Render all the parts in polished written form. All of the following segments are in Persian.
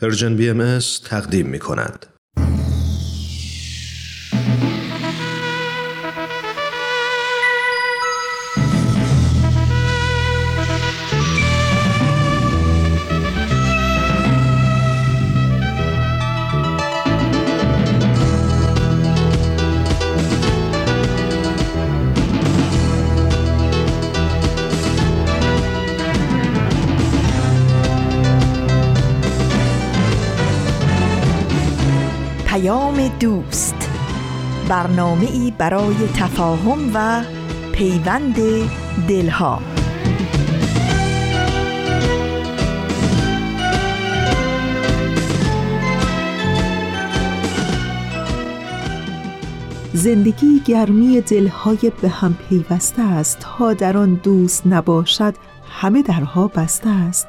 پرژن BMS تقدیم می کند. دوست، برنامه‌ای برای تفاهم و پیوند دلها. زندگی گرمی دلهای به هم پیوسته است، تا در آن دوست نباشد همه درها بسته است.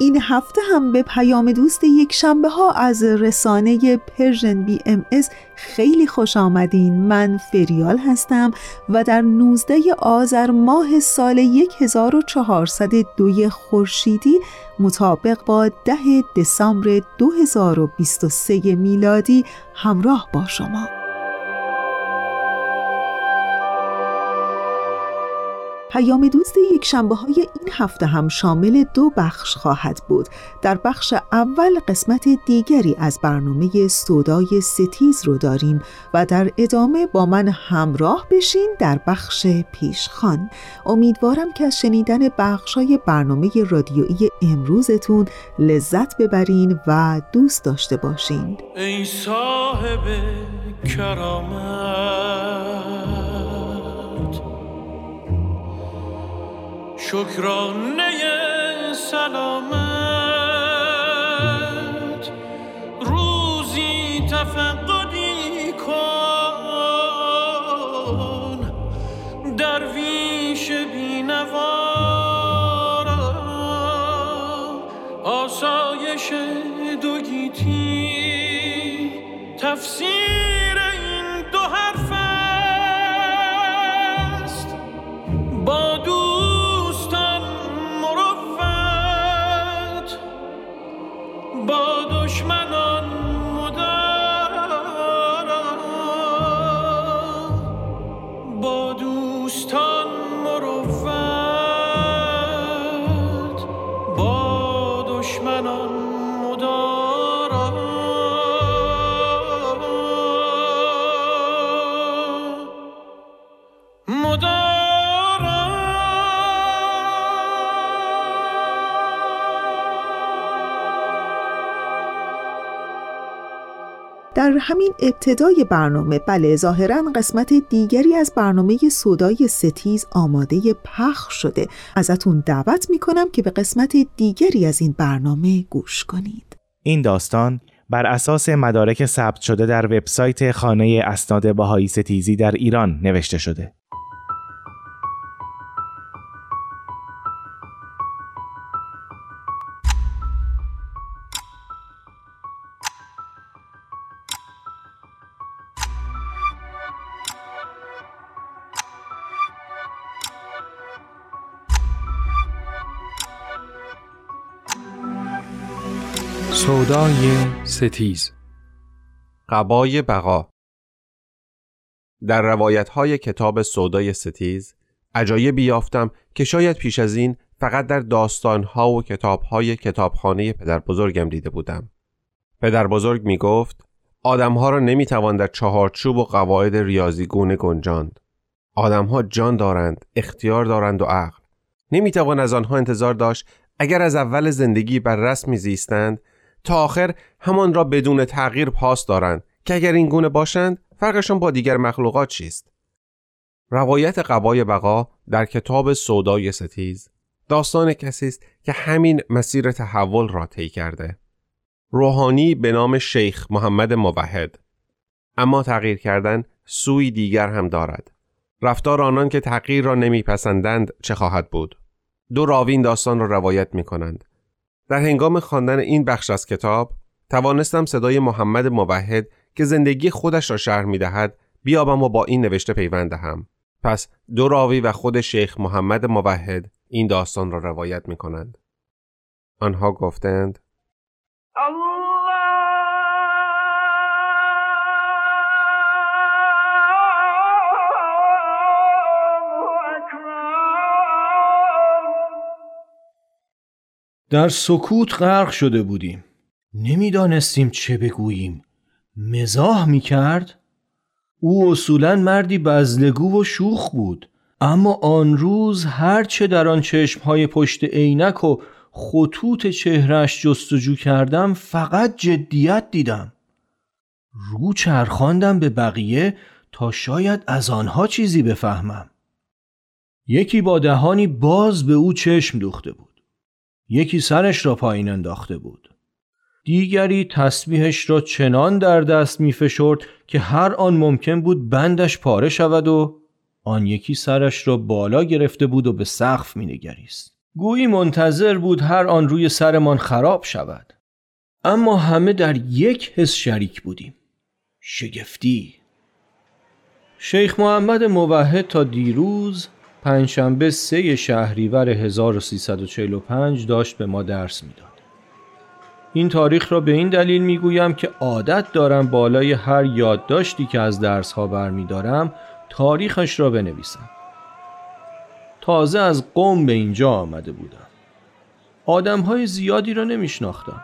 این هفته هم به پیام دوست یک شنبه ها از رسانه پرژن BMS خیلی خوش آمدین. من فریال هستم و در 19 آذر ماه سال 1402 خورشیدی مطابق با 10 دسامبر 2023 میلادی همراه با شما. پیام دوست یک شنبه های این هفته هم شامل دو بخش خواهد بود. در بخش اول قسمت دیگری از برنامه سودای ستیز رو داریم و در ادامه با من همراه بشین در بخش پیشخوان. امیدوارم که از شنیدن بخشای برنامه رادیویی امروزتون لذت ببرین و دوست داشته باشین. ای صاحب کرامت، شکرانه سلامت، روزی تفقدی کن، درویش بینوارا آسایش دو گیتی، تفسیر این دو حرف است، با دشمنان مدارا، با دوستان مروت، با دشمنان مدارا. در همین ابتدای برنامه، بله ظاهراً قسمت دیگری از برنامه سودای ستیز آماده پخش شده. ازتون دعوت میکنم که به قسمت دیگری از این برنامه گوش کنید. این داستان بر اساس مدارک ثبت شده در وبسایت خانه اسناد بهایی ستیزی در ایران نوشته شده. سودای ستیز، قبای بقا. در روایت‌های کتاب سودای ستیز عجایبی یافتم که شاید پیش از این فقط در داستان‌ها و کتاب‌های کتابخانه پدر بزرگم دیده بودم. پدر بزرگ می گفت آدم‌ها را نمی‌توان در چهارچوب و قواعد ریاضی‌گونه گنجاند. آدم‌ها جان دارند، اختیار دارند و عقل. نمی‌توان از آنها انتظار داشت اگر از اول زندگی بر رسم می‌زیستند تا آخر همان را بدون تغییر پاس دارند، که اگر این گونه باشند فرقشان با دیگر مخلوقات چیست؟ روایت قبای بقا در کتاب سودای ستیز داستان کسی است که همین مسیر تحول را طی کرده. روحانی به نام شیخ محمد موحد. اما تغییر کردن سوی دیگر هم دارد. رفتار آنان که تغییر را نمیپسندند چه خواهد بود؟ دو راوین داستان را روایت می‌کنند. در هنگام خواندن این بخش از کتاب توانستم صدای محمد موحد که زندگی خودش را شرح می‌دهد بیابم و با این نوشته پیوند دهم. پس دو راوی و خود شیخ محمد موحد این داستان را روایت می‌کنند. آنها گفتند: در سکوت غرق شده بودیم. نمیدانستیم چه بگوییم. مزاح میکرد؟ او اصولاً مردی بزلگو و شوخ بود، اما آن روز هرچه در آن چشمهای پشت عینک و خطوط چهرش جستجو کردم فقط جدیت دیدم. رو چرخاندم به بقیه تا شاید از آنها چیزی بفهمم. یکی با دهانی باز به او چشم دوخته بود. یکی سرش را پایین انداخته بود. دیگری تسبیحش را چنان در دست می فشرد که هر آن ممکن بود بندش پاره شود و آن یکی سرش را بالا گرفته بود و به سقف می نگریست. گویی منتظر بود هر آن روی سرمان خراب شود. اما همه در یک حس شریک بودیم. شگفتی. شیخ محمد موحد تا دیروز پنجشنبه 3 شهریور 1345 داشت به ما درس میداد. این تاریخ را به این دلیل میگویم که عادت دارم بالای هر یادداشتی که از درس ها برمیدارم تاریخش را بنویسم. تازه از قم به اینجا آمده بودم. آدم های زیادی را نمیشناختم.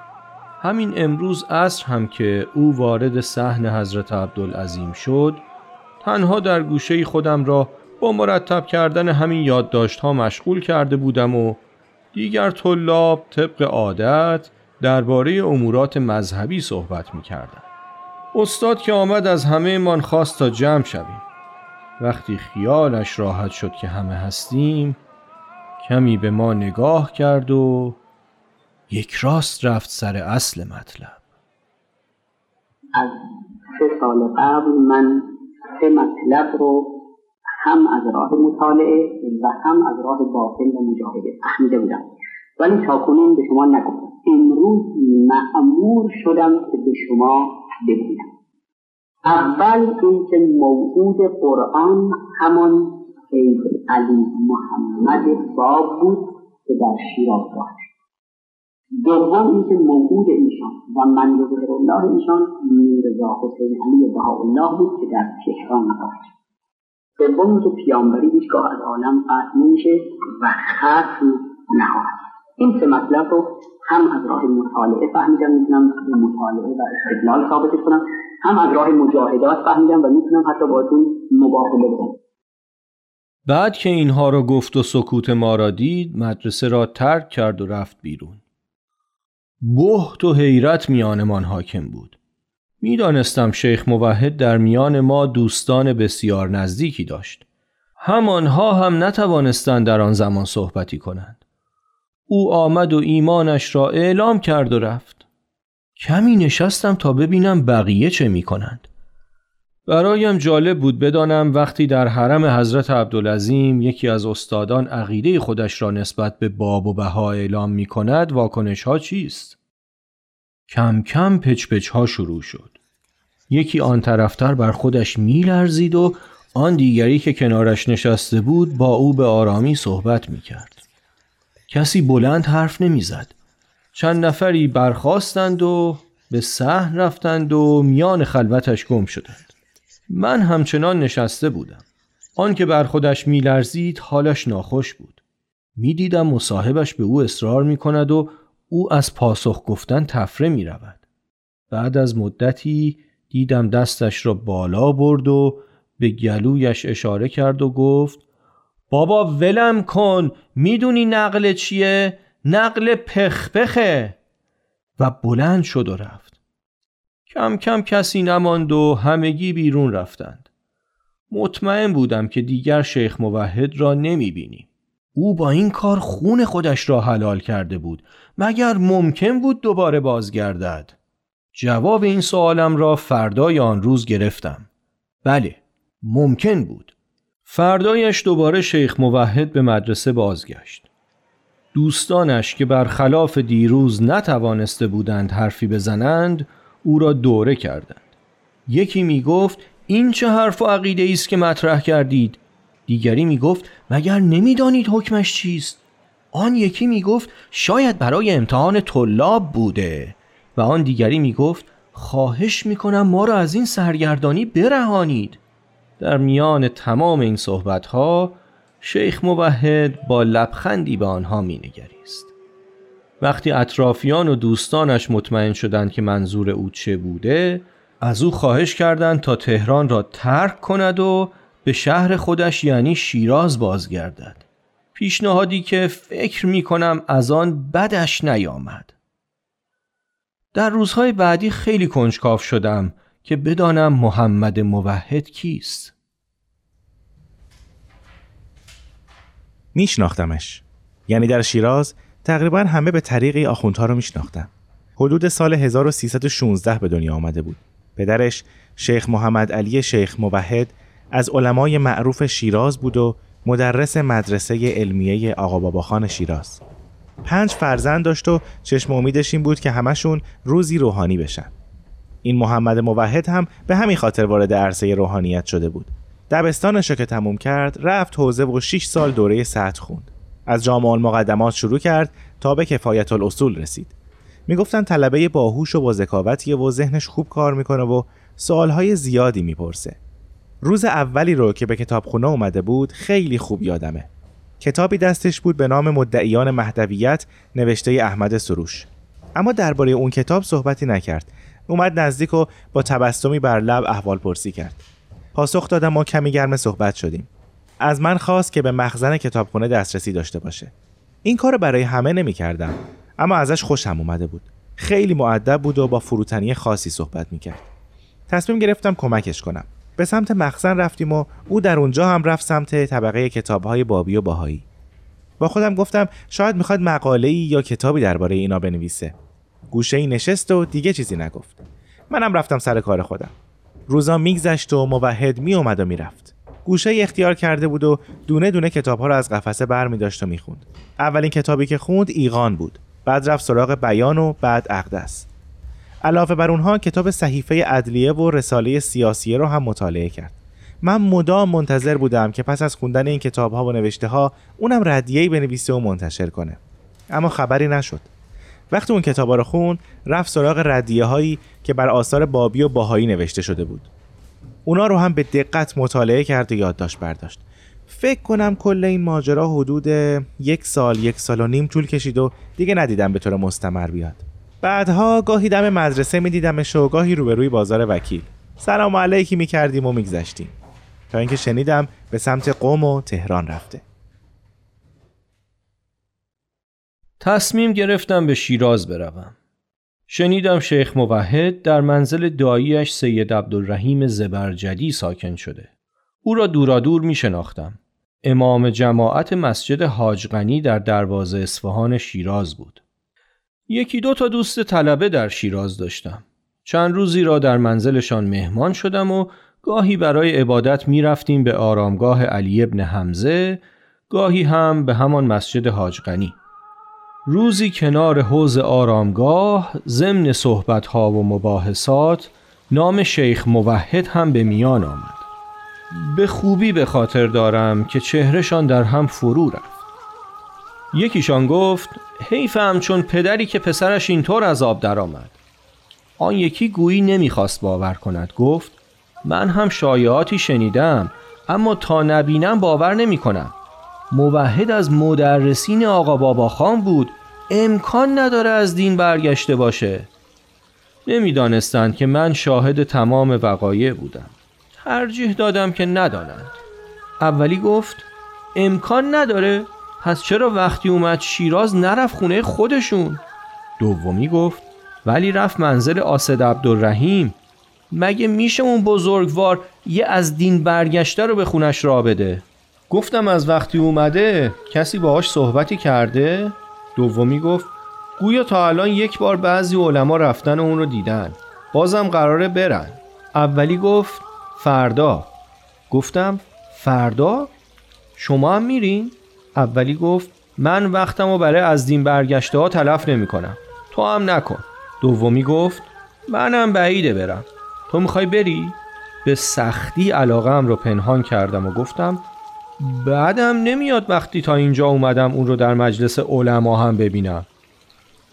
همین امروز عصر هم که او وارد صحن حضرت عبدالعظیم شد، تنها در گوشه خودم را با مرتب کردن همین یادداشت‌ها مشغول کرده بودم و دیگر طلاب طبق عادت درباره امورات مذهبی صحبت می‌کردند. استاد که آمد از همه من خواست تا جمع شویم. وقتی خیالش راحت شد که همه هستیم، کمی به ما نگاه کرد و یک راست رفت سر اصل مطلب. از 3 سال قبل من 3 مطلب رو هم از راه مطالعه و هم از راه باطن و مجاهده فهمیده بودم، ولی تاکنون به شما نگفتم. امروز مأمور شدم که به شما بگویم. اول اینکه موجود قرآن همان شیخ علی محمد باب بود که در شیراز راه شد. دوم اینکه موجود ایشان و منظور الله ایشان میرزا حسین علی بهاءالله بود که در تهران راه شد. سوم که پیامبری هیچگاه از عالم قطع نمیشه و ختم نخواهد. این 3 مطلب رو هم از راه مطالعه فهمیدم، میتونم به مطالعه و استدلال ثابتش کنم، هم از راه مجاهدات فهمیدم و میتونم حتی باهاتون مباحثه کنم. بعد که اینها رو گفت و سکوت ما را دید، مدرسه را ترک کرد و رفت بیرون. بهت و حیرت میانمان حاکم بود. میدانستم شیخ موحد در میان ما دوستان بسیار نزدیکی داشت. همانها هم نتوانستند در آن زمان صحبتی کنند. او آمد و ایمانش را اعلام کرد و رفت. کمی نشستم تا ببینم بقیه چه می کنند. برایم جالب بود بدانم وقتی در حرم حضرت عبدالعظیم یکی از استادان عقیده خودش را نسبت به باب و بها اعلام می کند واکنش ها چیست؟ کم کم پچپچ ها شروع شد. یکی آن طرفتر بر خودش میلرزید و آن دیگری که کنارش نشسته بود با او به آرامی صحبت میکرد. کسی بلند حرف نمیزد. چند نفری برخاستند و به صحن رفتند و میان خلوتش گم شدند. من همچنان نشسته بودم. آن که بر خودش میلرزید حالش ناخوش بود. میدیدم مصاحبش به او اصرار میکند و او از پاسخ گفتن تفره می رود. بعد از مدتی دیدم دستش را بالا برد و به گلویش اشاره کرد و گفت: بابا ولم کن، میدونی نقل چیه؟ نقل پخپخه. و بلند شد و رفت. کم کم کسی نماند و همگی بیرون رفتند. مطمئن بودم که دیگر شیخ موحد را نمی بینیم. او با این کار خون خودش را حلال کرده بود، مگر ممکن بود دوباره بازگردد؟ جواب این سوالم را فردای آن روز گرفتم. بله، ممکن بود. فردایش دوباره شیخ موحد به مدرسه بازگشت. دوستانش که برخلاف دیروز نتوانسته بودند حرفی بزنند، او را دوره کردند. یکی می گفت این چه حرف و عقیده ایست که مطرح کردید؟ دیگری می گفت مگر نمی دانید حکمش چیست؟ آن یکی می گفت شاید برای امتحان طلاب بوده و آن دیگری می گفت خواهش می کنم ما را از این سرگردانی برهانید. در میان تمام این صحبتها شیخ موحد با لبخندی به آنها می نگریست. وقتی اطرافیان و دوستانش مطمئن شدند که منظور او چه بوده، از او خواهش کردند تا تهران را ترک کند و به شهر خودش یعنی شیراز بازگردد. پیشنهادی که فکر می کنم از آن بدش نیامد. در روزهای بعدی خیلی کنجکاو شدم که بدانم محمد موحد کیست. میشناختمش. یعنی در شیراز تقریبا همه به طریق آخوندها رو میشناختن. حدود سال 1316 به دنیا آمده بود. پدرش شیخ محمد علی شیخ موحد از علمای معروف شیراز بود و مدرس مدرسه علمیه آقا باباخان شیراز. 5 فرزند داشت و چشم امیدش این بود که همشون روزی روحانی بشن. این محمد موحد هم به همین خاطر وارد عرصه روحانیت شده بود. دبستانش رو که تموم کرد رفت حوزه و 6 سال دوره سطح خوند. از جامع المقدمات شروع کرد تا به کفایت الاصول رسید. میگفتن طلبه باهوش و با ذکاوتیه و ذهنش خوب کار میکنه و سوالهای زیادی میپرسه. روز اولی رو که به کتابخونه اومده بود خیلی خوب یادمه. کتابی دستش بود به نام مدعیان مهدویت نوشته احمد سروش. اما درباره اون کتاب صحبتی نکرد. اومد نزدیک و با تبسمی بر لب احوال پرسی کرد. پاسخ دادم و کمی گرم صحبت شدیم. از من خواست که به مخزن کتابخونه دسترسی داشته باشه. این کار برای همه نمی‌کردم، اما ازش خوشم اومده بود. خیلی مؤدب بود و با فروتنی خاصی صحبت می‌کرد. تصمیم گرفتم کمکش کنم. به سمت مخزن رفتیم و او در اونجا هم رفت سمت طبقه کتاب‌های بابی و باهایی. با خودم گفتم شاید می‌خواد مقاله‌ای یا کتابی درباره اینا بنویسه. گوشه‌ای نشست و دیگه چیزی نگفت. منم رفتم سر کار خودم. روزا میگذشت و موحد میومد و میرفت. گوشه‌ای اختیار کرده بود و دونه دونه کتاب‌ها رو از قفسه برمی‌داشت و می‌خوند. اولین کتابی که خوند ایقان بود. بعد رفت سراغ بیان و بعد اقدس. علاوه بر اونها کتاب صحیفه عدلیه و رساله سیاسیه رو هم مطالعه کرد. من مدام منتظر بودم که پس از خوندن این کتاب‌ها و نوشته‌ها اونم ردیه‌ای بنویسه و منتشر کنه. اما خبری نشد. وقتی اون کتابا رو خوند، رفت سراغ ردیه‌هایی که بر آثار بابی و باهایی نوشته شده بود. اونا رو هم به دقت مطالعه کرد و یادداشت برداشت. فکر کنم کل این ماجرا حدود 1 سال، 1 سال و نیم طول کشید و دیگه ندیدم به طور مستمر بیاد. بعدها گاهی دم مدرسه می‌دیدمش و گاهی روبروی بازار وکیل. سلام علیکی می‌کردیم و می‌گذشتیم. تا اینکه شنیدم به سمت قم و تهران رفته. تصمیم گرفتم به شیراز بروم. شنیدم شیخ موحد در منزل داییش سید عبدالرحیم زبردادی ساکن شده. او را دورادور می شناختم. امام جماعت مسجد حاج غنی در دروازه اصفهان شیراز بود. 1-2 تا دوست طلبه در شیراز داشتم. چند روزی را در منزلشان مهمان شدم و گاهی برای عبادت می رفتیم به آرامگاه علی ابن حمزه، گاهی هم به همان مسجد حاج غنی. روزی کنار حوض آرامگاه ضمن صحبت‌ها و مباحثات نام شیخ موحد هم به میان آمد. به خوبی به خاطر دارم که چهرهشان در هم فرو رفت. یکیشان گفت حیف همچون پدری که پسرش اینطور از آب در آمد. آن یکی گویی نمیخواست باور کند. گفت من هم شایعاتی شنیدم اما تا نبینم باور نمی کنم. موحد از مدرسین آقا باباخان بود، امکان نداره از دین برگشته باشه. نمیدانستند که من شاهد تمام وقایع بودم. ترجیح دادم که ندانند. اولی گفت امکان نداره، پس چرا وقتی اومد شیراز نرفت خونه خودشون؟ دومی گفت ولی رفت منزل آسد عبدالرحیم، مگه میشه اون بزرگوار یه از دین برگشته رو به خونش را بده؟ گفتم از وقتی اومده کسی باهاش صحبتی کرده؟ دومی گفت گویا تا الان یک بار بعضی علما رفتن و اون رو دیدن، بازم قراره برن. اولی گفت فردا. گفتم فردا؟ شما هم میرین؟ اولی گفت من وقتم رو برای از دین برگشته ها تلف نمی کنم، تو هم نکن. دومی گفت منم بعیده برم، تو میخوای بری؟ به سختی علاقه‌ام رو پنهان کردم و گفتم بعدم نمیاد وقتی تا اینجا اومدم اون رو در مجلس علما هم ببینم.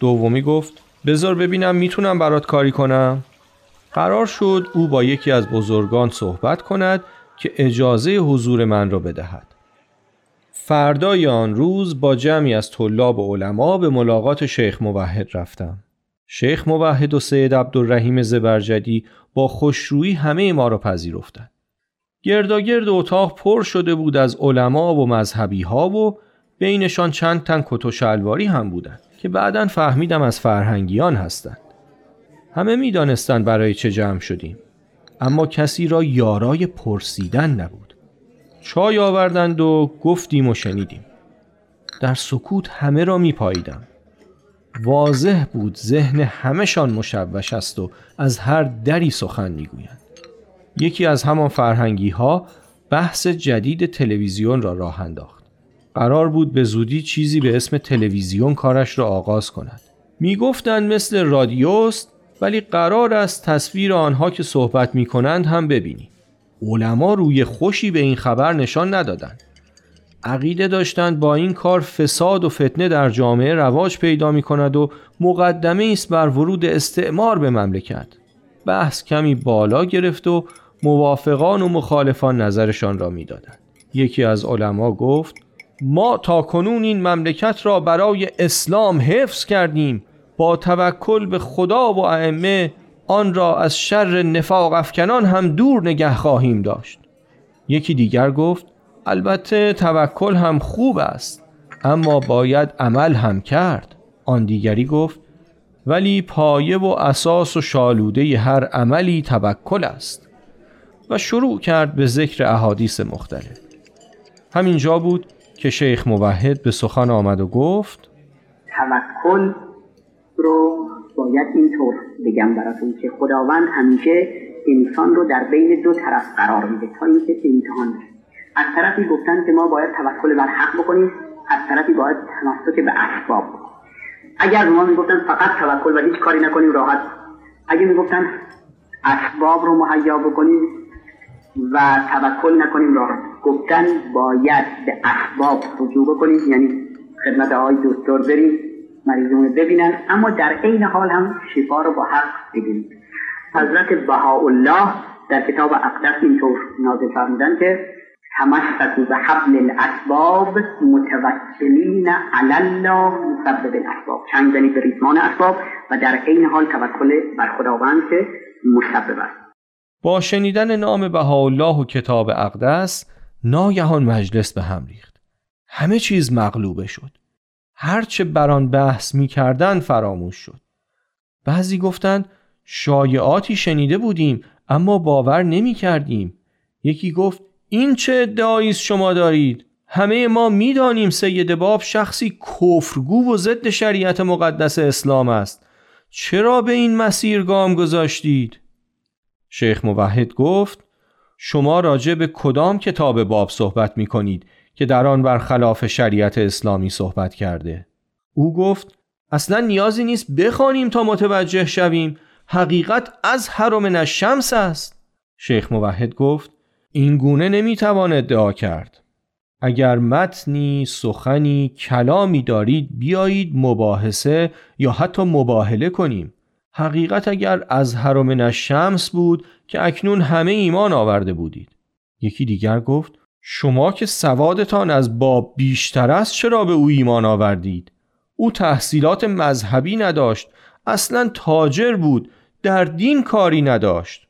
دومی گفت بذار ببینم میتونم برات کاری کنم. قرار شد او با یکی از بزرگان صحبت کند که اجازه حضور من را بدهد. فردای آن روز با جمعی از طلاب علما به ملاقات شیخ موحد رفتم. شیخ موحد و سید عبدالرحیم زبرجدی با خوشرویی همه ما را پذیرفتند. گرداگرد اتاق پر شده بود از علما و مذهبی ها و بینشان چند تن کت و شلواری هم بودند که بعداً فهمیدم از فرهنگیان هستند. همه می دانستند برای چه جمع شدیم، اما کسی را یارای پرسیدن نبود. چای آوردند و گفتیم و شنیدیم. در سکوت همه را می پاییدم. واضح بود ذهن همهشان مشوش است و از هر دری سخن می گویند. یکی از همان فرهنگی ها بحث جدید تلویزیون را راه انداخت. قرار بود به زودی چیزی به اسم تلویزیون کارش را آغاز کند. می گفتند مثل رادیوست، ولی قرار است تصویر آنها که صحبت می کنند هم ببینی. علما روی خوشی به این خبر نشان ندادند. عقیده داشتند با این کار فساد و فتنه در جامعه رواج پیدا می کند و مقدمه ایست بر ورود استعمار به مملکت. بحث کمی بالا گرفت و موافقان و مخالفان نظرشان را می دادند. یکی از علما گفت ما تاکنون این مملکت را برای اسلام حفظ کردیم، با توکل به خدا و ائمه آن را از شر نفاق افکنان هم دور نگه خواهیم داشت. یکی دیگر گفت البته توکل هم خوب است، اما باید عمل هم کرد. آن دیگری گفت ولی پایه و اساس و شالوده هر عملی توکل است، و شروع کرد به ذکر احادیث مختلف. همینجا بود که شیخ موحد به سخن آمد و گفت توکل رو باید اینطور بگم براتون که خداوند همیشه انسان رو در بین دو طرف قرار میده تا اینکه امتحان بشه. از طرفی گفتن که ما باید توکل بر حق بکنیم، از طرفی باید تمسک به اسباب. اگر ما میگفتن فقط توکل و هیچ کاری نکنیم راحت، اگر میگفتن اسباب رو مهیا بکنیم و توکل نکنیم راحت. گفتن باید به اسباب رجوع بکنیم، یعنی خدمت آقای دکتر بریم مریضمون رو ببینن، اما در عین حال هم شفا رو با حق بگیریم. حضرت بهاءالله در کتاب اقدس اینطور نازل فرمودن که تمسکوا بحبل الاسباب متوکلین علی الله مسبب الاسباب، چنگ زنید به ریسمان اسباب و در عین حال توکل بر خداوند که مسبب است. با شنیدن نام بهاءالله و کتاب اقدس ناگهان مجلس به هم ریخت. همه چیز مغلوبه شد. هرچه بران بحث می کردن فراموش شد. بعضی گفتند شایعاتی شنیده بودیم اما باور نمی کردیم. یکی گفت این چه ادعایی شما دارید؟ همه ما می دانیم سید باب شخصی کفرگو و ضد شریعت مقدس اسلام است. چرا به این مسیر گام گذاشتید؟ شیخ موحد گفت شما راجع به کدام کتاب باب صحبت می کنید که در آن برخلاف شریعت اسلامی صحبت کرده؟ او گفت اصلا نیازی نیست بخوانیم تا متوجه شویم، حقیقت از حرم الشمس است. شیخ موحد گفت این گونه نمیتوان ادعا کرد. اگر متنی، سخنی، کلامی دارید بیایید مباحثه یا حتی مباهله کنیم. حقیقت اگر از حرم الشمس بود که اکنون همه ایمان آورده بودید. یکی دیگر گفت شما که سوادتان از باب بیشتر است چرا به او ایمان آوردید؟ او تحصیلات مذهبی نداشت، اصلا تاجر بود، در دین کاری نداشت.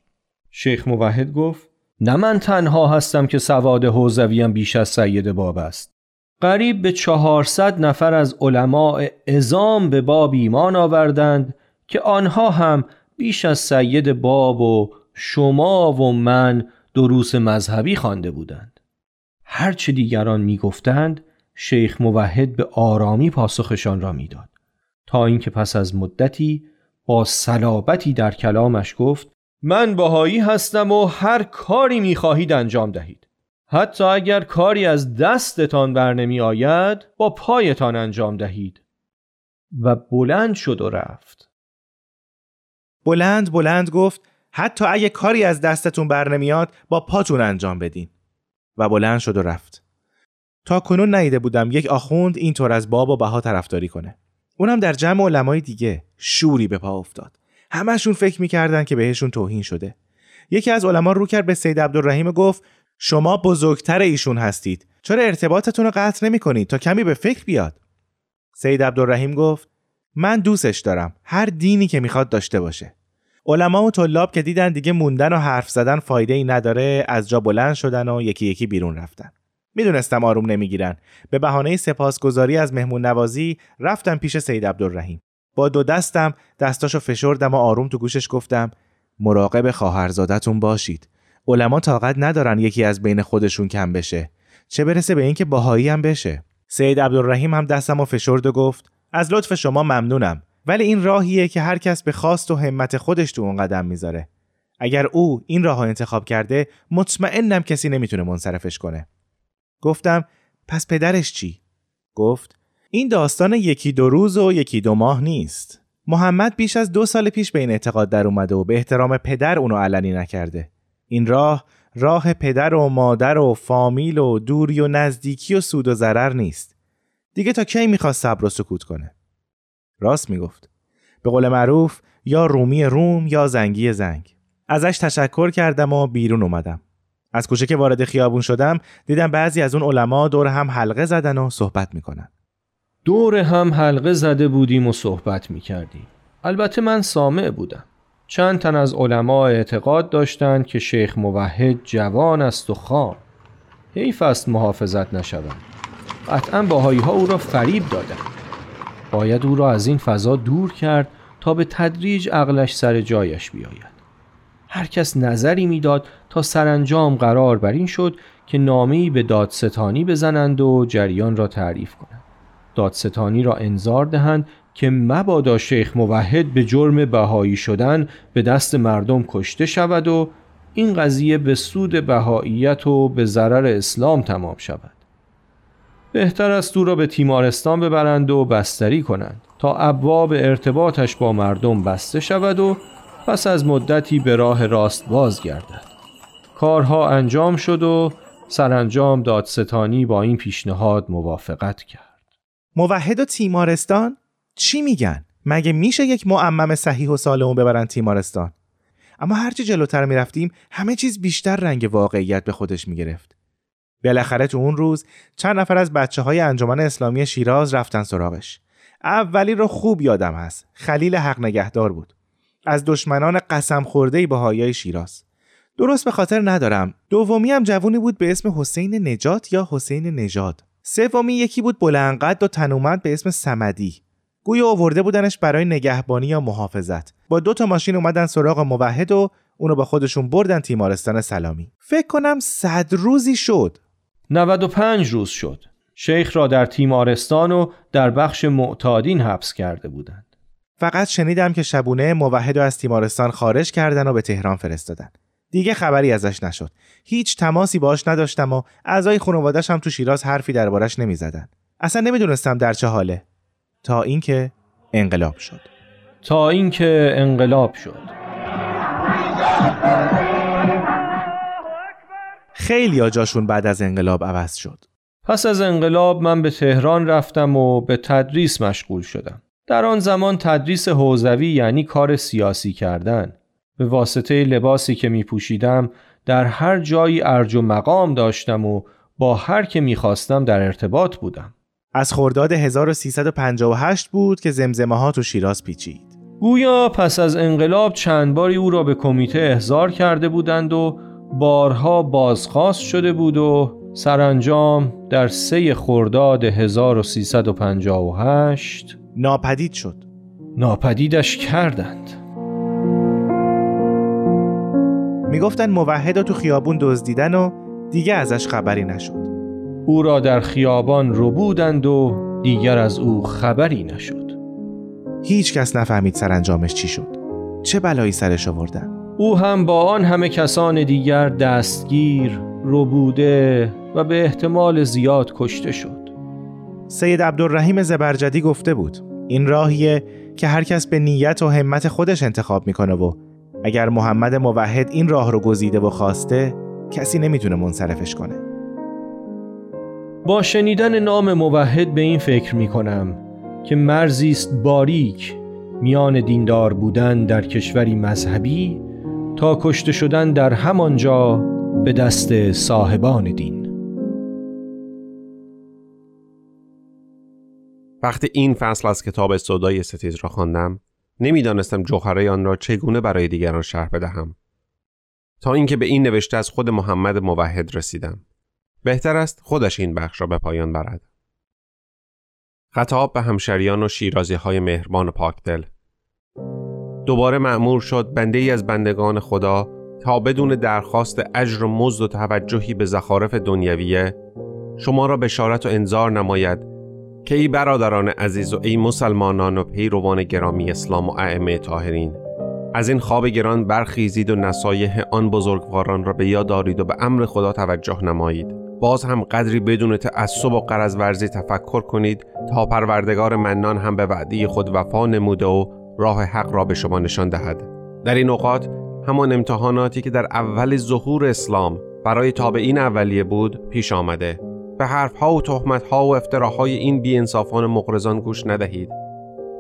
شیخ موحد گفت نه من تنها هستم که سواد حوزویم بیش از سید باب است. قریب به 400 نفر از علماء عظام به باب ایمان آوردند که آنها هم بیش از سید باب و شما و من دروس مذهبی خوانده بودند. هرچه دیگران میگفتند شیخ موحد به آرامی پاسخشان را میداد، تا اینکه پس از مدتی با صلابتی در کلامش گفت: من بهایی هستم و هر کاری میخواهید انجام دهید، حتی اگر کاری از دستتان برنمی آید با پایتان انجام دهید. و بلند شد و رفت. بلند گفت: حتی اگه کاری از دستتون برنمیاد با پاتون انجام بدین. و بلند شد و رفت. تا کنون ندیده بودم یک آخوند اینطور از باب و بها طرفداری کنه. اونم در جمع علمای دیگه. شوری به پا افتاد. همشون فکر میکردن که بهشون توهین شده. یکی از علما رو کرد به سید عبدالرحیم و گفت: شما بزرگتر ایشون هستید، چرا ارتباطتون رو قطع نمی‌کنید تا کمی به فکر بیاد؟ سید عبدالرحیم گفت: من دوستش دارم، هر دینی که میخواد داشته باشه. علما و طلاب که دیدن دیگه موندن و حرف زدن فایده‌ای نداره، از جا بلند شدن و یکی یکی بیرون رفتن. میدونستم آروم نمیگیرن. به بهانه سپاسگزاری از مهمون نوازی رفتم پیش سید عبدالرحیم. با دو دستم دستاشو فشردم و آروم تو گوشش گفتم: مراقب خواهرزادتون باشید. علما طاقت ندارن یکی از بین خودشون کم بشه، چه برسه به اینکه بهایی هم بشه. سید عبدالرحیم هم دستمو فشرد و گفت: از لطف شما ممنونم، ولی این راهیه که هر کس به خواست و همت خودش تو اون قدم میذاره. اگر او این راهو انتخاب کرده، مطمئنم کسی نمیتونه منصرفش کنه. گفتم: پس پدرش چی؟ گفت: این داستان یکی دو روز و یکی دو ماه نیست. محمد بیش از 2 سال پیش به این اعتقاد در اومده و به احترام پدر اونو علنی نکرده. این راه پدر و مادر و فامیل و دوری و نزدیکی و سود و ضرر نیست. دیگه تا کی میخواست صبر و سکوت کنه؟ راست میگفت. به قول معروف یا رومی روم یا زنگی زنگ. ازش تشکر کردم و بیرون اومدم. از کوچه که وارد خیابون شدم دیدم بعضی از اون علما دور هم حلقه زدن و صحبت میکنن. دور هم حلقه زده بودیم و صحبت میکردیم. البته من سامع بودم. چند تن از علما اعتقاد داشتند که شیخ موحد جوان است و خام، حیف است محافظت نشوند. قطعاً باهایی ها او را فریب دادند. باید او را از این فضا دور کرد تا به تدریج عقلش سر جایش بیاید. هر کس نظری میداد تا سرانجام قرار بر این شد که نامه‌ای به دادستانی بزنند و جریان را تعریف کنند. دادستانی را انذار دهند که مبادا شیخ موحد به جرم بهایی شدن به دست مردم کشته شود و این قضیه به سود بهاییت و به ضرر اسلام تمام شود. بهتر است او را به تیمارستان ببرند و بستری کنند تا ابواب ارتباطش با مردم بسته شود و پس از مدتی به راه راست بازگردد. کارها انجام شد و سرانجام دادستانی با این پیشنهاد موافقت کرد. موحد و تیمارستان؟ چی میگن؟ مگه میشه یک معمم صحیح و سالم ببرن تیمارستان؟ اما هرچی جلوتر میرفتیم همه چیز بیشتر رنگ واقعیت به خودش میگرفت. بالاخره تو اون روز چند نفر از بچه‌های انجمن اسلامی شیراز رفتن سراغش. اولی رو خوب یادم هست. خلیل حق نگهدار بود. از دشمنان قسم خورده بهاییای شیراز. درست به خاطر ندارم. دومی هم جوونی بود به اسم حسین نجات یا حسین نژاد. سومی یکی بود بلندقد و تنومند به اسم صمدی. گویا آورده بودنش برای نگهبانی یا محافظت. با 2 تا ماشین اومدن سراغ موحد و اونو با خودشون بردن تیمارستان سلامی. فکر کنم 100 روزی شد. 95 روز شد. شیخ را در تیمارستان و در بخش معتادین حبس کرده بودند. فقط شنیدم که شبونه موحد رو از تیمارستان خارج کردن و به تهران فرستادن. دیگه خبری ازش نشد. هیچ تماسی باهاش نداشتم و اعضای خانواده‌اش هم تو شیراز حرفی دربارش نمی‌زدن. اصلا نمی‌دونستم در چه حاله. تا اینکه انقلاب شد. خیلی ها جاشون بعد از انقلاب عوض شد. پس از انقلاب من به تهران رفتم و به تدریس مشغول شدم. در آن زمان تدریس حوزوی یعنی کار سیاسی کردن. به واسطه لباسی که می پوشیدم در هر جایی ارج و مقام داشتم و با هر که می خواستم در ارتباط بودم. از خرداد 1358 بود که زمزمه ها تو شیراز پیچید. گویا پس از انقلاب چند باری او را به کمیته احضار کرده بودند و بارها بازخواست شده بود و سرانجام در 3 خرداد 1358 ناپدید شد. ناپدیدش کردند. میگفتن موحد رو تو خیابون دزدیدن و دیگه ازش خبری نشد. او را در خیابان ربودند و دیگر از او خبری نشد. هیچ کس نفهمید سرانجامش چی شد، چه بلایی سرش آوردن. او هم با آن همه کسان دیگر دستگیر، ربوده و به احتمال زیاد کشته شد. سید عبدالرحیم زبرجدی گفته بود این راهیه که هر کس به نیت و همت خودش انتخاب میکنه و اگر محمد موحد این راه رو گزیده و خواسته، کسی نمیتونه منصرفش کنه. با شنیدن نام موحد به این فکر میکنم که مرزی است باریک میان دیندار بودن در کشوری مذهبی تا کشته شدن در همانجا به دست صاحبان دین. وقتی این فصل از کتاب سودای ستیز را خواندم، نمیدانستم جوهره آن را چگونه برای دیگران شرح بدهم، تا اینکه به این نوشته از خود محمد موحد رسیدم. بهتر است خودش این بخش را به پایان برد. خطاب به همشریان و شیرازی‌های مهربان و پاکدل. دوباره مأمور شد بنده‌ای از بندگان خدا تا بدون درخواست اجر و مزد و توجهی به زخارف دنیویه شما را بشارت و انذار نماید که ای برادران عزیز و ای مسلمانان و پیروان گرامی اسلام و ائمه طاهرین، از این خواب گران برخیزید و نصایح آن بزرگواران را به یاد دارید و به امر خدا توجه نمایید. باز هم قدری بدون تعصب و غرض ورزی تفکر کنید تا پروردگار منان هم به وعده خود وفا نموده و راه حق را به شما نشان دهد. در این اوقات همان امتحاناتی که در اول ظهور اسلام برای تابعین اولیه بود پیش آمده. به حرفها و تهمتها و افتراهای این بی‌انصافان مغرضان گوش ندهید.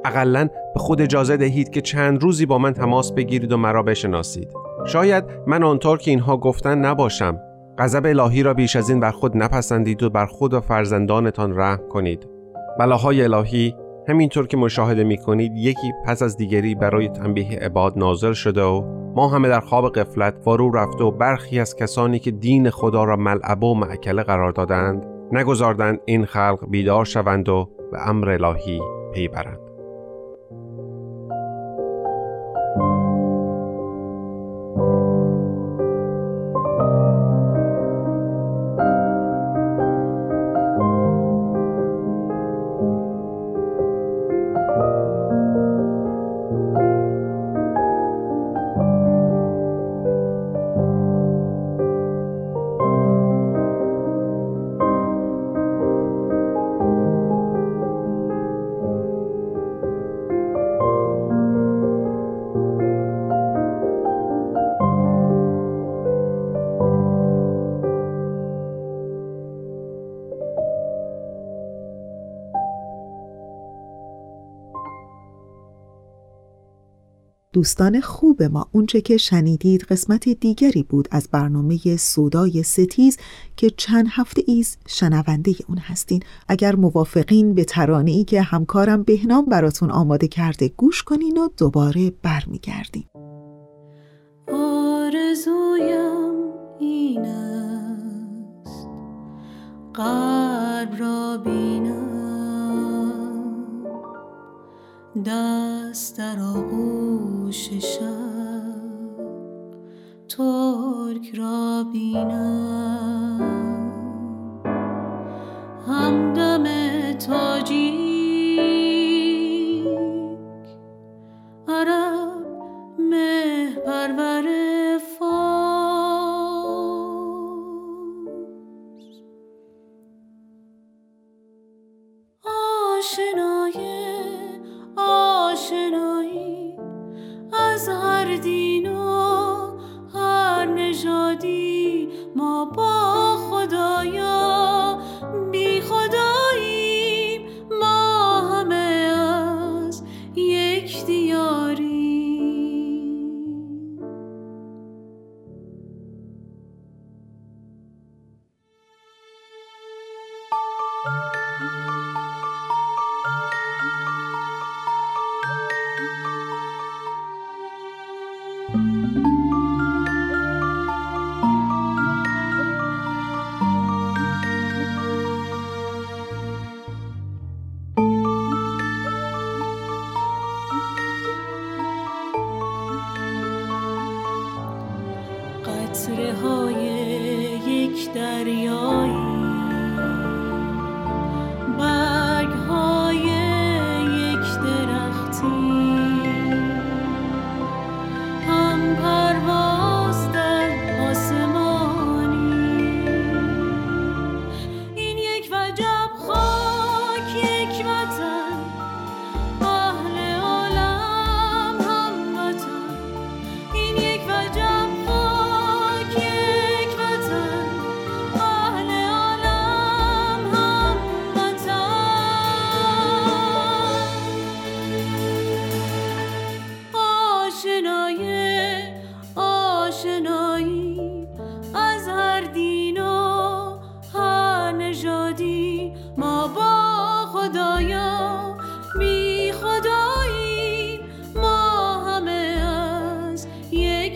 اقلن به خود اجازه دهید که چند روزی با من تماس بگیرید و مرا بشناسید. شاید من آنطور که اینها گفتن نباشم. غضب الهی را بیش از این بر خود نپسندید و بر خود و فرزندانتان رحم کنید. بلاهای الهی همینطور که مشاهده می‌کنید یکی پس از دیگری برای تنبیه عباد نازل شده و ما همه در خواب غفلت فرو رفته و برخی از کسانی که دین خدا را ملعب و مأکله قرار دادند نگذاردند این خلق بیدار شوند و به امر الهی پی برند. دوستان خوب ما، اونچه که شنیدید قسمت دیگری بود از برنامه سودای ستیز که چند هفته ایز شنونده اون هستین. اگر موافقین به ترانه‌ای که همکارم بهنام براتون آماده کرده گوش کنین و دوباره برمیگردیم. آرزویم این است قلب را بینم، دست در آغوش شب ترک را بینم، همدم تاجیک عرب مهپرور فارس، آشنایی از هر دین و هر نژادی، ما با خدایا بی خداییم، ما همه از یک دیاریم. قطره‌های یک دریایی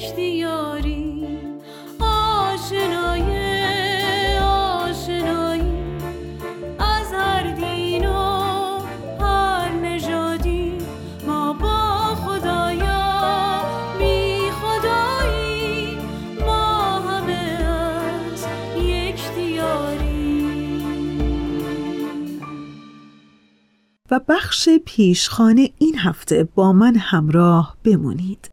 یک دیاری آشنایی و بخش پیشخانه این هفته. با من همراه بمونید.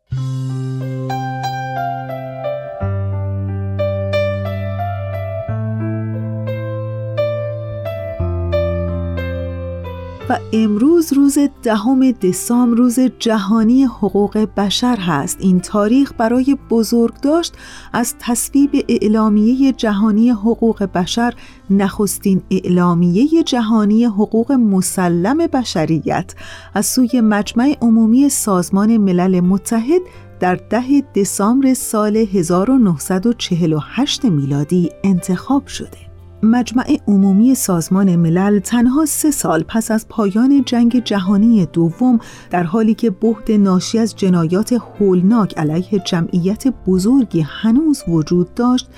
و امروز روز 10 دسامبر روز جهانی حقوق بشر هست. این تاریخ برای بزرگداشت از تصویب اعلامیه جهانی حقوق بشر، نخستین اعلامیه جهانی حقوق مسلم بشریت از سوی مجمع عمومی سازمان ملل متحد در 10 دسامبر سال 1948 میلادی انتخاب شده. مجمع عمومی سازمان ملل تنها 3 سال پس از پایان جنگ جهانی دوم، در حالی که بحت ناشی از جنایات هولناک علیه جمعیت بزرگی هنوز وجود داشت،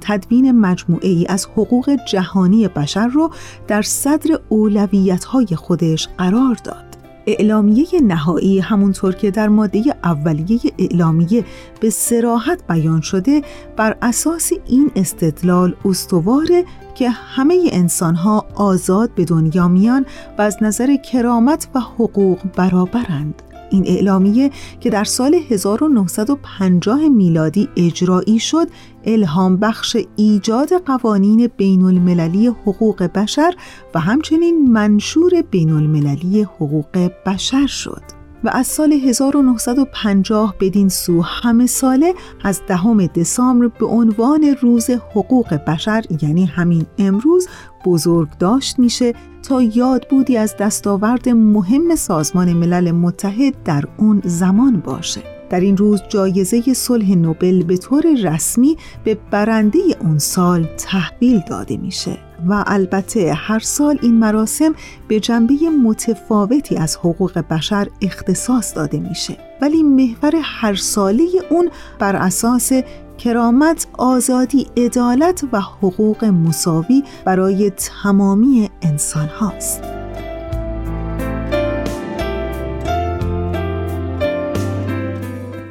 تدوین مجموعه‌ای از حقوق جهانی بشر را در صدر اولویت‌های خودش قرار داد. اعلامیه نهایی، همونطور که در ماده اولیه اعلامیه به صراحت بیان شده، بر اساس این استدلال استواره که همه انسان‌ها آزاد به دنیا میان و از نظر کرامت و حقوق برابرند. این اعلامیه که در سال 1950 میلادی اجرایی شد، الهام بخش ایجاد قوانین بین المللی حقوق بشر و همچنین منشور بین المللی حقوق بشر شد. و از سال 1950 بدین سو همه ساله از 10 دسامبر به عنوان روز حقوق بشر، یعنی همین امروز، بزرگداشت میشه تا یاد بودی از دستاورد مهم سازمان ملل متحد در اون زمان باشه. در این روز جایزه صلح نوبل به طور رسمی به برنده اون سال تحویل داده میشه. و البته هر سال این مراسم به جنبه متفاوتی از حقوق بشر اختصاص داده میشه، ولی محور هر ساله اون بر اساس کرامت، آزادی، عدالت و حقوق مساوی برای تمامی انسان هاست.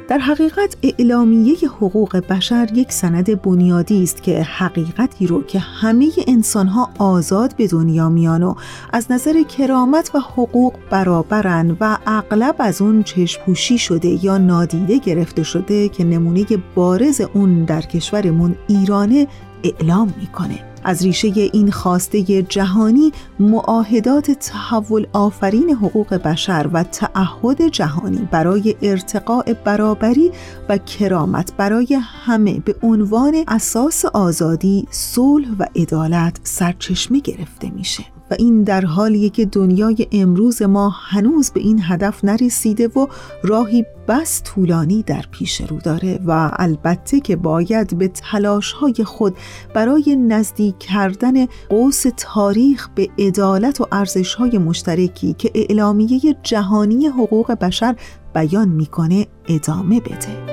در حقیقت اعلامیه حقوق بشر یک سند بنیادی است که حقیقتی رو که همه انسان‌ها آزاد به دنیا میان و از نظر کرامت و حقوق برابرن و اغلب از اون چشم‌پوشی شده یا نادیده گرفته شده، که نمونه بارز اون در کشورمون ایرانه، اعلام میکنه. از ریشه این خواسته جهانی، معاهدات تحول آفرین حقوق بشر و تعهد جهانی برای ارتقاء برابری و کرامت برای همه به عنوان اساس آزادی، صلح و عدالت سرچشمه گرفته میشه. و این در حالیه که دنیای امروز ما هنوز به این هدف نرسیده و راهی بس طولانی در پیش رو داره و البته که باید به تلاش‌های خود برای نزدیک کردن قوس تاریخ به عدالت و ارزش‌های مشترکی که اعلامیه جهانی حقوق بشر بیان می‌کنه ادامه بده.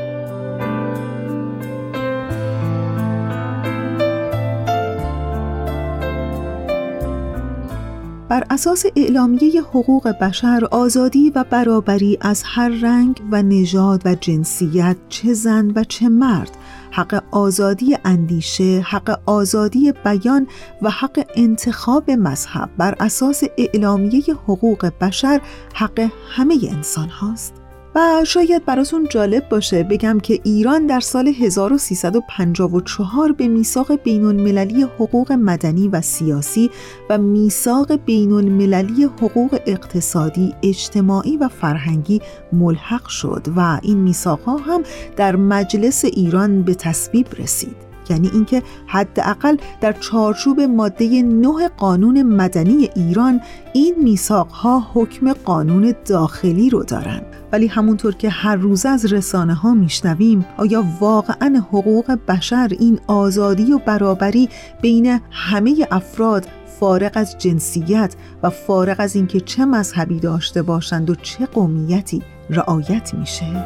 بر اساس اعلامیه حقوق بشر، آزادی و برابری از هر رنگ و نژاد و جنسیت، چه زن و چه مرد، حق آزادی اندیشه، حق آزادی بیان و حق انتخاب مذهب بر اساس اعلامیه حقوق بشر حق همه انسان هاست. و شاید براتون جالب باشه بگم که ایران در سال 1354 به میثاق بین المللی حقوق مدنی و سیاسی و میثاق بین المللی حقوق اقتصادی، اجتماعی و فرهنگی ملحق شد و این میثاق‌ها هم در مجلس ایران به تصویب رسید. یعنی اینکه حداقل در چارچوب ماده 9 قانون مدنی ایران این میثاق‌ها حکم قانون داخلی رو دارن. ولی همونطور که هر روز از رسانه‌ها میشنویم، آیا واقعاً حقوق بشر، این آزادی و برابری بین همه افراد فارغ از جنسیت و فارغ از اینکه چه مذهبی داشته باشند و چه قومیتی، رعایت میشه؟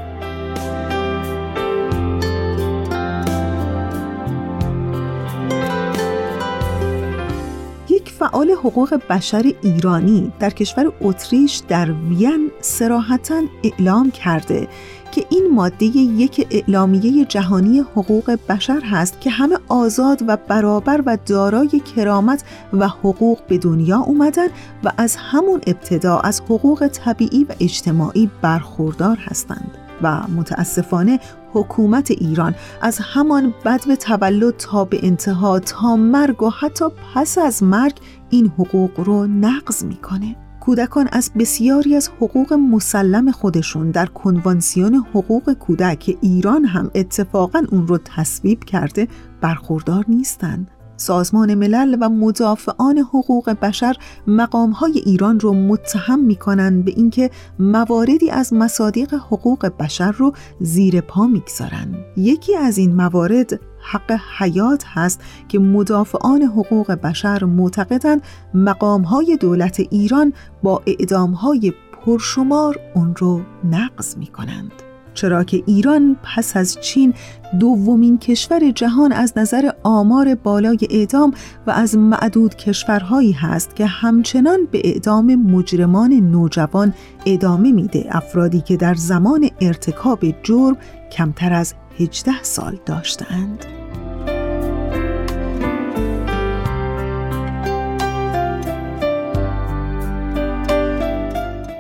فعال حقوق بشر ایرانی در کشور اتریش در وین صراحتاً اعلام کرده که این ماده یک اعلامیه جهانی حقوق بشر هست که همه آزاد و برابر و دارای کرامت و حقوق به دنیا اومدن و از همون ابتدا از حقوق طبیعی و اجتماعی برخوردار هستند و متاسفانه حکومت ایران از همان بدو تولد تا به انتها تا مرگ و حتی پس از مرگ این حقوق رو نقض میکنه. کودکان از بسیاری از حقوق مسلم خودشون در کنوانسیون حقوق کودک که ایران هم اتفاقاً اون رو تصویب کرده برخوردار نیستن. سازمان ملل و مدافعان حقوق بشر مقام‌های ایران رو متهم می‌کنند به اینکه مواردی از مصادیق حقوق بشر رو زیر پا می‌گذارن. یکی از این موارد حق حیات هست که مدافعان حقوق بشر معتقدند مقام‌های دولت ایران با اعدام‌های پرشمار اون رو نقض می‌کنند. چرا که ایران پس از چین دومین کشور جهان از نظر آمار بالای اعدام و از معدود کشورهایی هست که همچنان به اعدام مجرمان نوجوان ادامه میده، افرادی که در زمان ارتکاب جرم کمتر از 18 سال داشتند.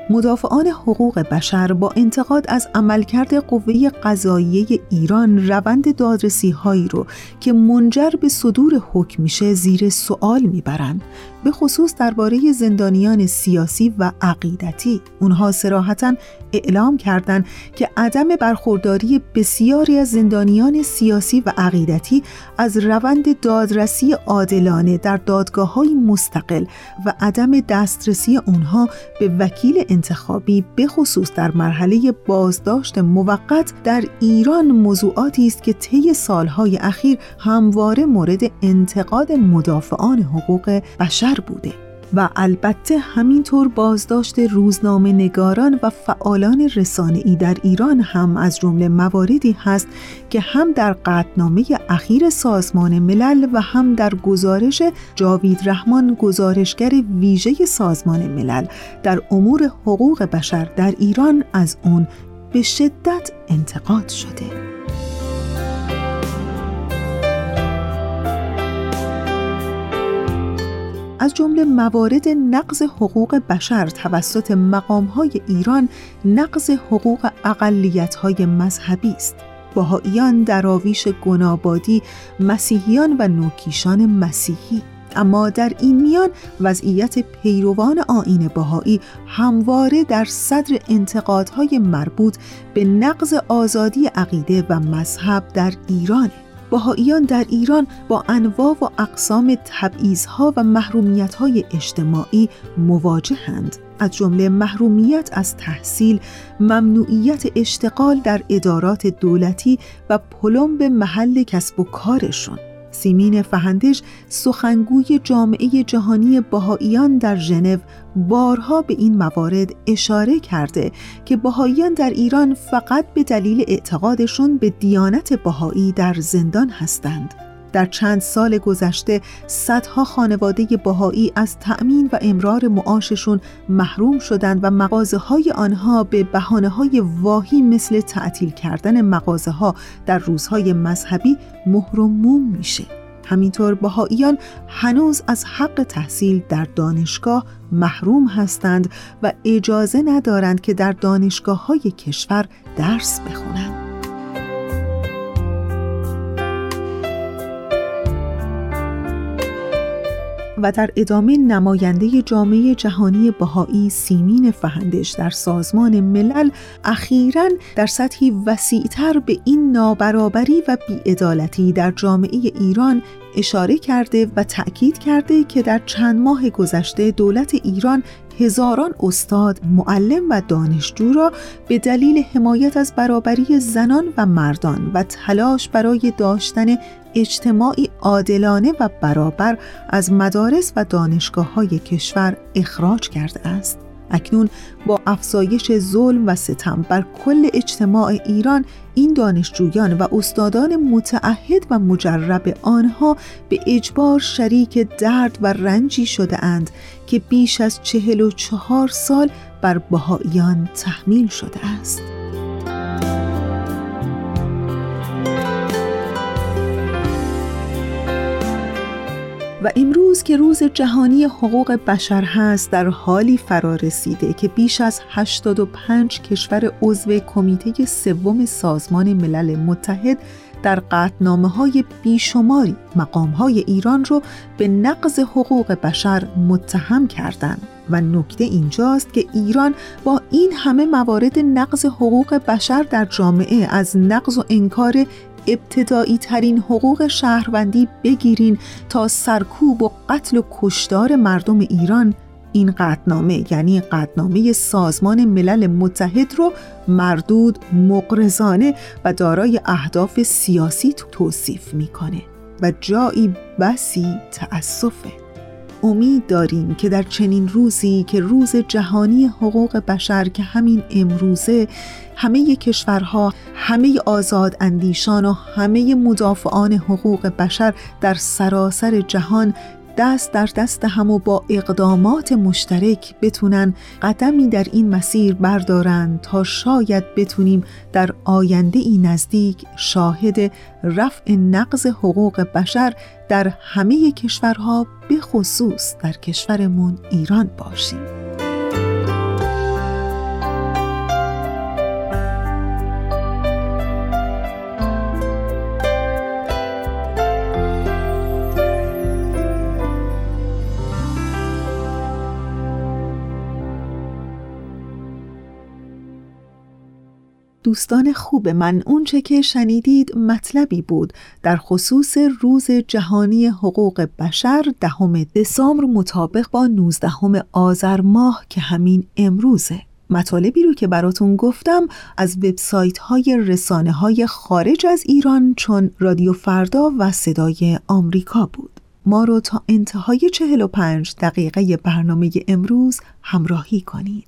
مدافعان حقوق بشر با انتقاد از عملکرد قوه قضاییه ایران روند دادرسی‌هایی رو که منجر به صدور حکم میشه زیر سوال میبرن، به خصوص درباره زندانیان سیاسی و عقیدتی. اونها صراحتاً اعلام کردند که عدم برخورداری بسیاری از زندانیان سیاسی و عقیدتی از روند دادرسی عادلانه در دادگاه‌های مستقل و عدم دسترسی اونها به وکیل انتخابی به خصوص در مرحله بازداشت موقت در ایران موضوعاتی است که طی سالهای اخیر همواره مورد انتقاد مدافعان حقوق بشر بوده و البته همینطور بازداشت روزنامه نگاران و فعالان رسانه‌ای در ایران هم از جمله مواردی هست که هم در قطعنامه اخیر سازمان ملل و هم در گزارش جاوید رحمان گزارشگر ویژه سازمان ملل در امور حقوق بشر در ایران از اون به شدت انتقاد شده. از جمله موارد نقض حقوق بشر توسط مقام‌های ایران نقض حقوق اقلیت‌های مذهبی است. بهائیان، دراویش گنابادی، مسیحیان و نوکیشان مسیحی. اما در این میان وضعیت پیروان آیین بهائی همواره در صدر انتقادهای مربوط به نقض آزادی عقیده و مذهب در ایران. بهائیان در ایران با انواع و اقسام تبعیض‌ها و محرومیت‌های اجتماعی مواجهند، از جمله محرومیت از تحصیل، ممنوعیت اشتغال در ادارات دولتی و پلمب محل کسب و کارشون. سیمین فهندش، سخنگوی جامعه جهانی بهائیان در ژنو، بارها به این موارد اشاره کرده که بهائیان در ایران فقط به دلیل اعتقادشون به دیانت بهائی در زندان هستند. در چند سال گذشته صدها خانواده بهائی از تأمین و امرار معاششون محروم شدند و مغازه‌های آنها به بهانه‌های واهی مثل تعطیل کردن مغازه‌ها در روزهای مذهبی مهر و موم میشه. همینطور بهائیان هنوز از حق تحصیل در دانشگاه محروم هستند و اجازه ندارند که در دانشگاه‌های کشور درس بخونند. و در ادامه نماینده جامعه جهانی بهائی سیمین فهندش در سازمان ملل اخیراً در سطحی وسیع‌تر به این نابرابری و بی‌عدالتی در جامعه ایران اشاره کرده و تأکید کرده که در چند ماه گذشته دولت ایران هزاران استاد، معلم و دانشجو را به دلیل حمایت از برابری زنان و مردان و تلاش برای داشتن اجتماعی عادلانه و برابر از مدارس و دانشگاه‌های کشور اخراج کرده است. اکنون با افزایش ظلم و ستم بر کل اجتماع ایران، این دانشجویان و استادان متعهد و مجرب آنها به اجبار شریک درد و رنجی شده اند که بیش از 44 سال بر بهائیان تحمیل شده است. و امروز که روز جهانی حقوق بشر هست، در حالی فرا رسیده که بیش از 85 کشور عضو کمیته سوم سازمان ملل متحد در قطعنامه‌های بیشماری مقام‌های ایران رو به نقض حقوق بشر متهم کردند. و نکته اینجاست که ایران با این همه موارد نقض حقوق بشر در جامعه، از نقض و انکار ابتدایی ترین حقوق شهروندی بگیرین تا سرکوب و قتل و کشتار مردم ایران، این قطعنامه، یعنی قطعنامه سازمان ملل متحد رو مردود، مغرضانه و دارای اهداف سیاسی توصیف میکنه و جایی بسی تأسفه. امید داریم که در چنین روزی که روز جهانی حقوق بشر که همین امروزه، همه کشورها، همه آزاد اندیشان و همه مدافعان حقوق بشر در سراسر جهان دست در دست هم و با اقدامات مشترک بتونن قدمی در این مسیر بردارن تا شاید بتونیم در آینده ای نزدیک شاهد رفع نقض حقوق بشر در همه کشورها، به خصوص در کشورمون ایران باشیم. دوستان خوب من، اونچه که شنیدید مطلبی بود در خصوص روز جهانی حقوق بشر 10 دسامبر مطابق با 19 آذر ماه که همین امروزه. مطالبی رو که براتون گفتم از وبسایت‌های رسانه‌های خارج از ایران چون رادیو فردا و صدای آمریکا بود. ما رو تا انتهای 45 دقیقه برنامه امروز همراهی کنید.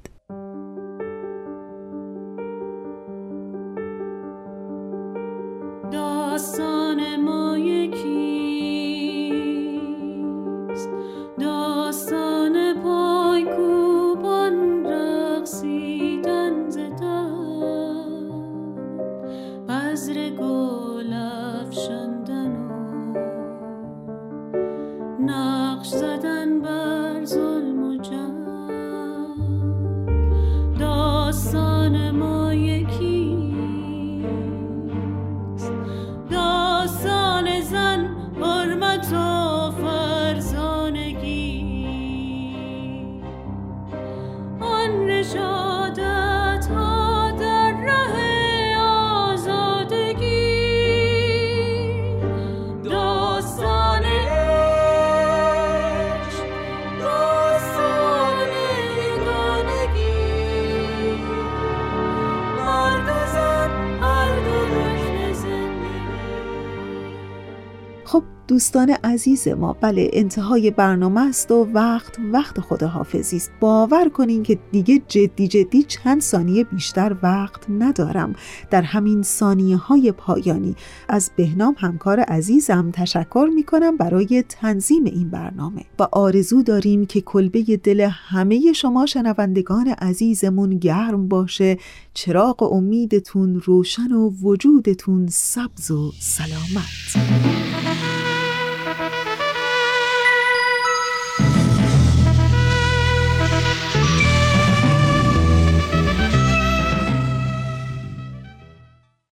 دوستان عزیز ما، بله انتهای برنامه است و وقت خداحافظی است. باور کنین که دیگه جدی چند ثانیه بیشتر وقت ندارم. در همین ثانیه‌های پایانی از بهنام همکار عزیزم تشکر می‌کنم برای تنظیم این برنامه و آرزو داریم که کلبه دل همه شما شنوندگان عزیزمون گرم باشه، چراغ امیدتون روشن و وجودتون سبز و سلامت.